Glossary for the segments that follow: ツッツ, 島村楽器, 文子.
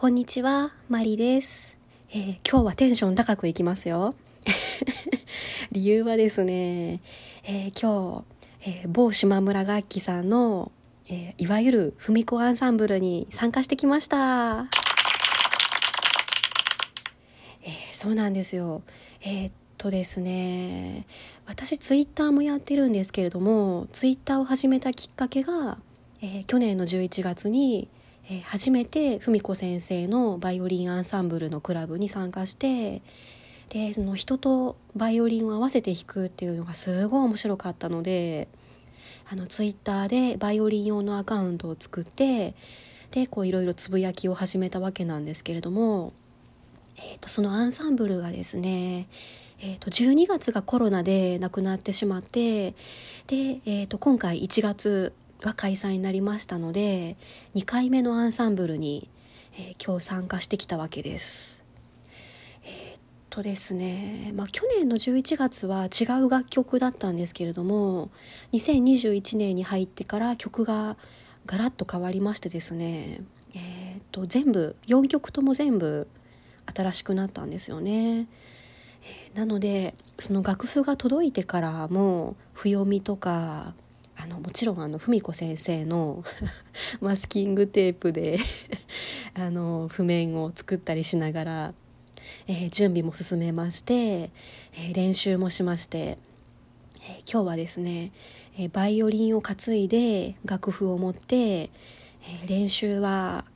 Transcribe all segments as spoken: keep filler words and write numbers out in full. こんにちは、マリです、えー、今日はテンション高くいきますよ理由はですね、えー、今日、えー、某島村楽器さんの、えー、いわゆるふみこアンサンブルに参加してきました、えー、そうなんですよ。えー、っとですね私ツイッターもやってるんですけれども、ツイッターを始めたきっかけが、えー、去年のじゅういちがつに初めて文子先生のバイオリンアンサンブルのクラブに参加して、でその人とバイオリンを合わせて弾くっていうのがすごい面白かったので、あのツイッターでバイオリン用のアカウントを作って、でこういろいろつぶやきを始めたわけなんですけれども、えー、とそのアンサンブルがですね、えー、とじゅうにがつがコロナで亡くなってしまって、で、えー、と今回いちがつは開催になりましたので、にかいめのアンサンブルに、えー、今日参加してきたわけです。えー、っとですね、まあ、去年のじゅういちがつは違う楽曲だったんですけれども、にせんにじゅういちねんに入ってから曲がガラッと変わりましてですね、えー、っと全部よんきょくとも全部新しくなったんですよね。えー、なのでその楽譜が届いてからも譜読みとか、あのもちろんあの文子先生のマスキングテープであの譜面を作ったりしながら、えー、準備も進めまして、えー、練習もしまして、えー、今日はですね、えー、バイオリンを担いで楽譜を持って、えー、練習は、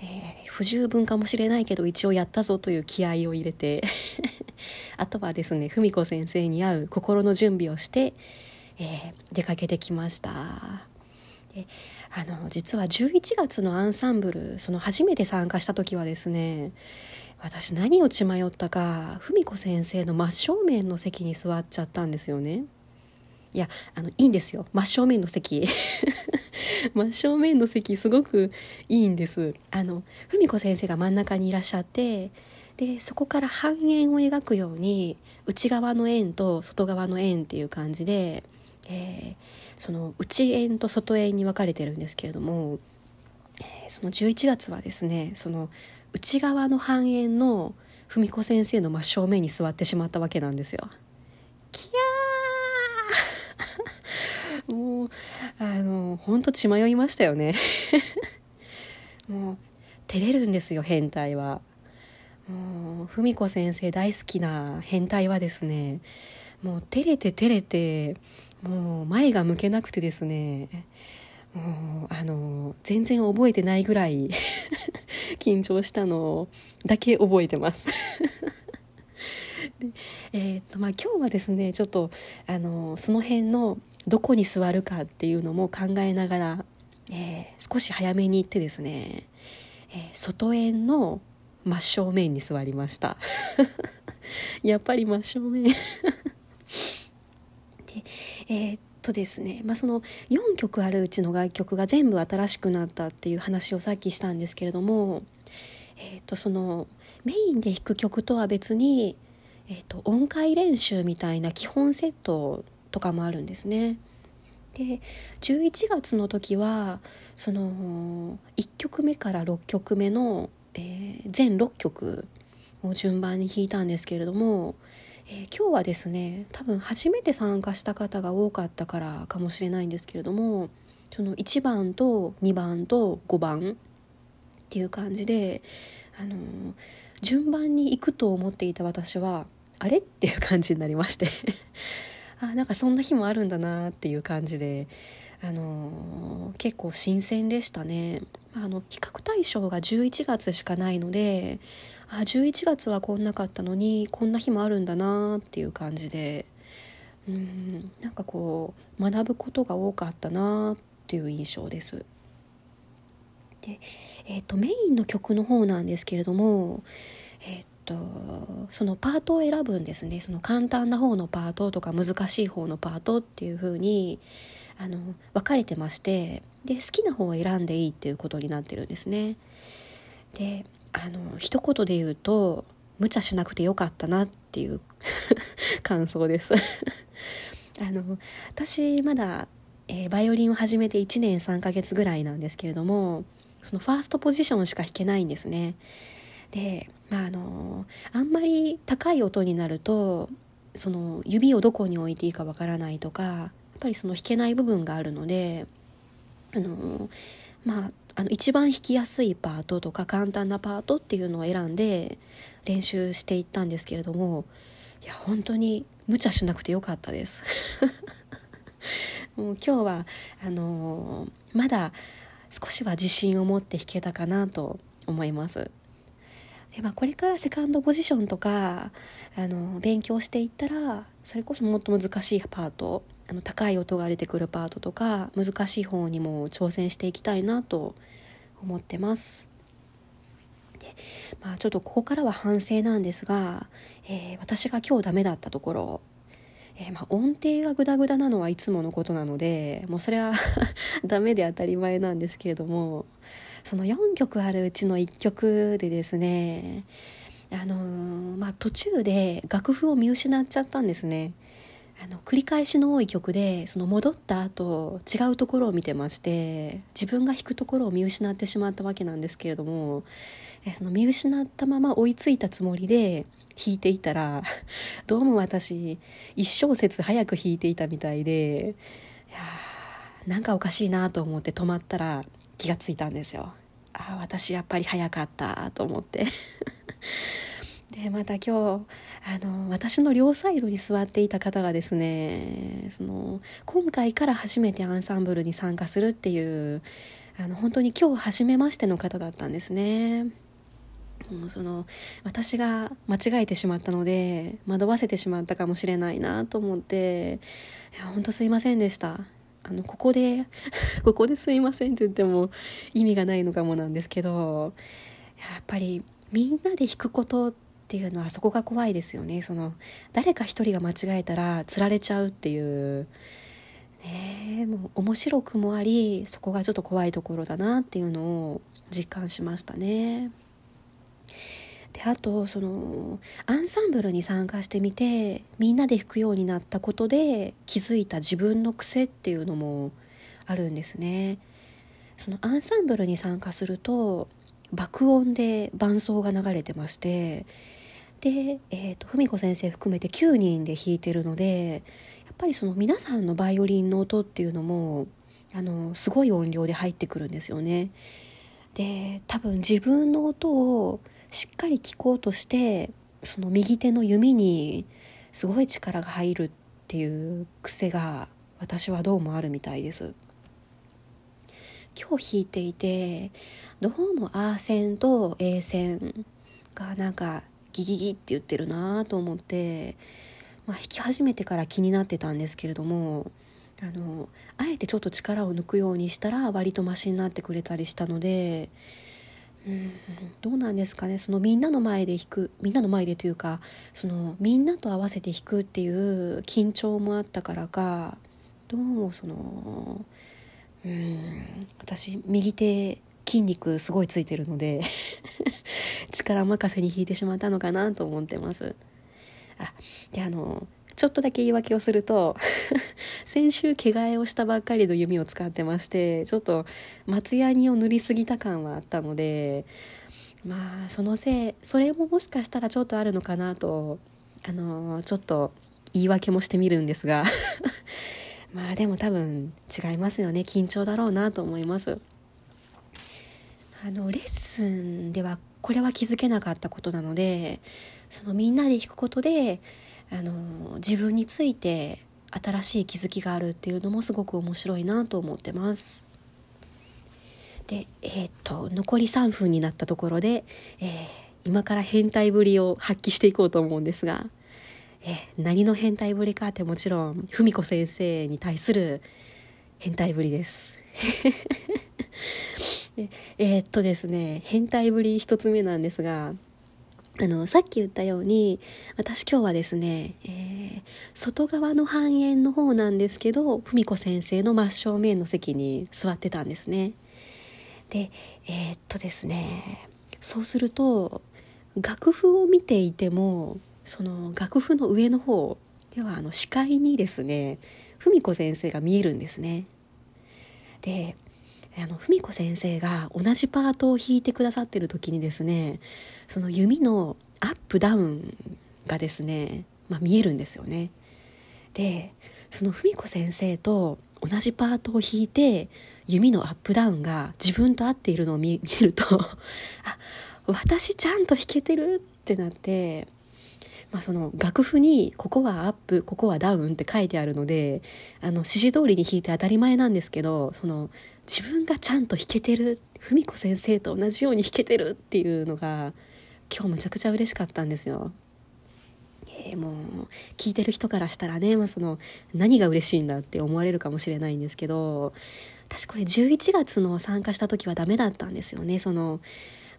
えー、不十分かもしれないけど一応やったぞという気合いを入れてあとはですね文子先生に合う心の準備をしてえー、出かけてきました。であの実はじゅういちがつのアンサンブル、その初めて参加した時はですね、私何を血迷ったか文子先生の真正面の席に座っちゃったんですよね。いやあのいいんですよ、真正面の席真正面の席すごくいいんです。あの文子先生が真ん中にいらっしゃって、でそこから半円を描くように内側の円と外側の円っていう感じで、えー、その内円と外円に分かれてるんですけれども、えー、そのじゅういちがつはですね、その内側の半円の文子先生の真正面に座ってしまったわけなんですよ。キャーもうあの本当血迷いましたよねもう照れるんですよ、変態は。もう文子先生大好きな変態はですね、もう照れて照れてもう前が向けなくてですね、もうあの全然覚えてないぐらい緊張したのだけ覚えてますで、えーっとまあ、今日はですねちょっとあのその辺のどこに座るかっていうのも考えながら、えー、少し早めに行ってですね、えー、外縁の真正面に座りましたやっぱり真正面でえー、っとですね、まあ、そのよんきょくあるうちの楽曲が全部新しくなったっていう話をさっきしたんですけれども、えー、っとそのメインで弾く曲とは別に、えー、っと音階練習みたいな基本セットとかもあるんですね。でじゅういちがつの時はそのいっきょくめからろっきょくめのえー、全ろっきょくを順番に弾いたんですけれども、えー、今日はですね多分初めて参加した方が多かったからかもしれないんですけれども、そのいちばんとにばんとごばんっていう感じで、あのー、順番に行くと思っていた私はあれっていう感じになりましてあ、なんかそんな日もあるんだなっていう感じで、あのー、結構新鮮でしたね。あの比較対象がじゅういちがつしかないので、あじゅういちがつはこんなかったのにこんな日もあるんだなっていう感じで、うーんなんかこう学ぶことが多かったなっていう印象です。で、えー、とメインの曲の方なんですけれども、えー、とそのパートを選ぶんですね。その簡単な方のパートとか難しい方のパートっていう風にあの分かれてまして、で好きな方を選んでいいっていうことになってるんですね。であの一言で言うと無茶しなくてよかったなっていう感想ですあの私まだ、えー、バイオリンを始めていちねんさんかげつぐらいなんですけれども、そのファーストポジションしか弾けないんですね。で、まあ、あのあんまり高い音になるとその指をどこに置いていいかわからないとか、やっぱりその弾けない部分があるので、あのまあ、あの一番弾きやすいパートとか簡単なパートっていうのを選んで練習していったんですけれども、いや本当に無茶しなくてよかったですもう今日はあのまだ少しは自信を持って弾けたかなと思います。で、まあ、これからセカンドポジションとかあの勉強していったら、それこそもっと難しいパート、あの高い音が出てくるパートとか難しい方にも挑戦していきたいなと思ってます。で、まあ、ちょっとここからは反省なんですが、えー、私が今日ダメだったところ、えー、まあ音程がグダグダなのはいつものことなので、もうそれはダメで当たり前なんですけれども、そのよんきょくあるうちのいっきょくでですね、あのーまあ、途中で楽譜を見失っちゃったんですね。あの繰り返しの多い曲で、その戻った後違うところを見てまして、自分が弾くところを見失ってしまったわけなんですけれども、えその見失ったまま追いついたつもりで弾いていたら、どうも私一小節早く弾いていたみたいで、いやなんかおかしいなと思って止まったら気がついたんですよ。ああ私やっぱり早かったと思ってでまた今日あの私の両サイドに座っていた方がですね、その今回から初めてアンサンブルに参加するっていうあの本当に今日初めましての方だったんですね。その私が間違えてしまったので惑わせてしまったかもしれないなと思って、いや本当すいませんでした。あのここでここですいませんって言っても意味がないのかもなんですけど、やっぱりみんなで弾くことっていうのはそこが怖いですよね。その誰か一人が間違えたらつられちゃうっていう、ね、もう面白くもあり、そこがちょっと怖いところだなっていうのを実感しましたね。で、あとそのアンサンブルに参加してみてみんなで弾くようになったことで気づいた自分の癖っていうのもあるんですね。そのアンサンブルに参加すると爆音で伴奏が流れてまして、で、えーと、文子先生含めてきゅうにんで弾いてるので、やっぱりその皆さんのバイオリンの音っていうのもあのすごい音量で入ってくるんですよね。で、多分自分の音をしっかり聴こうとしてその右手の弓にすごい力が入るっていう癖が私はどうもあるみたいです。今日弾いていて、どうもアー線と A 線がなんかギギギって言ってるなと思って、まあ、弾き始めてから気になってたんですけれども、あのあえてちょっと力を抜くようにしたら割とマシになってくれたりしたので、うーんどうなんですかね。そのみんなの前で弾く、みんなの前でというか、そのみんなと合わせて弾くっていう緊張もあったからか、どうもそのうーん私右手筋肉すごいついてるので力任せに弾いてしまったのかなと思ってます。あであのちょっとだけ言い訳をすると先週毛替えをしたばっかりの弓を使ってまして、ちょっと松ヤニを塗りすぎた感はあったので、まあそのせいそれももしかしたらちょっとあるのかなと、あのちょっと言い訳もしてみるんですがまあでも多分違いますよね。緊張だろうなと思います。あのレッスンではこれは気づけなかったことなので、そのみんなで弾くことであの自分について新しい気づきがあるっていうのもすごく面白いなと思ってます。で、えー、っと残りさんぷんになったところで、えー、今から変態ぶりを発揮していこうと思うんですが、え何の変態ぶりかって、もちろん文子先生に対する変態ぶりですえ, えー、っとですね変態ぶり一つ目なんですが、あのさっき言ったように私今日はですね、えー、外側の半円の方なんですけど文子先生の真正面の席に座ってたんですね。でえー、っとですねそうすると楽譜を見ていても、その楽譜の上の方、要はあの視界にですね文子先生が見えるんですね。であの文子先生が同じパートを弾いてくださってる時にですね、その弓のアップダウンがですね、まあ、見えるんですよね。で、その文子先生と同じパートを弾いて弓のアップダウンが自分と合っているのを 見, 見るとあ、私ちゃんと弾けてるってなって、まあ、その楽譜にここはアップここはダウンって書いてあるので、あの指示通りに弾いて当たり前なんですけど、その自分がちゃんと弾けてる、文子先生と同じように弾けてるっていうのが今日むちゃくちゃ嬉しかったんですよ。もう聞いてる人からしたらね、まあ、その何が嬉しいんだって思われるかもしれないんですけど、私これじゅういちがつの参加した時はダメだったんですよね。その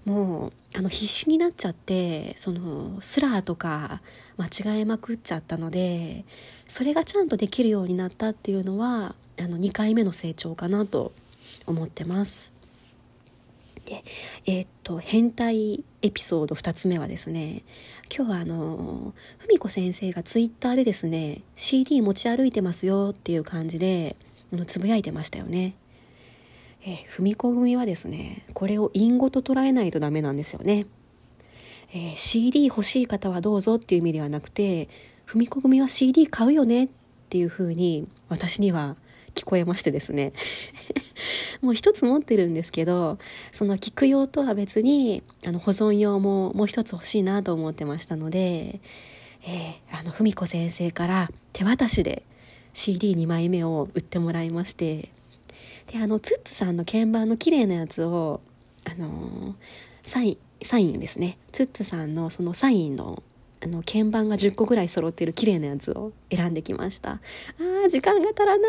もうあの必死になっちゃって、そのスラーとか間違えまくっちゃったので、それがちゃんとできるようになったっていうのはあのにかいめの成長かなと思ってます。で、えー、っと変態エピソードふたつめはですね、今日はあの文子先生がツイッターでですね シーディー 持ち歩いてますよっていう感じでつぶやいてましたよね。えー、文子組はですね、これを因果と捉えないとダメなんですよね。えー、シーディー 欲しい方はどうぞっていう意味ではなくて、文子組は シーディー 買うよねっていう風に私には聞こえましてですねもう一つ持ってるんですけど、その聞く用とは別にあの保存用ももう一つ欲しいなと思ってましたので、えー、あの文子先生から手渡しで シーディーにまいめを売ってもらいまして、であのツッツさんの鍵盤の綺麗なやつを、あのー、サイン、サインですね、ツッツさんのそのサインのあの鍵盤がじゅっこぐらい揃ってる綺麗なやつを選んできました。あー時間が足らない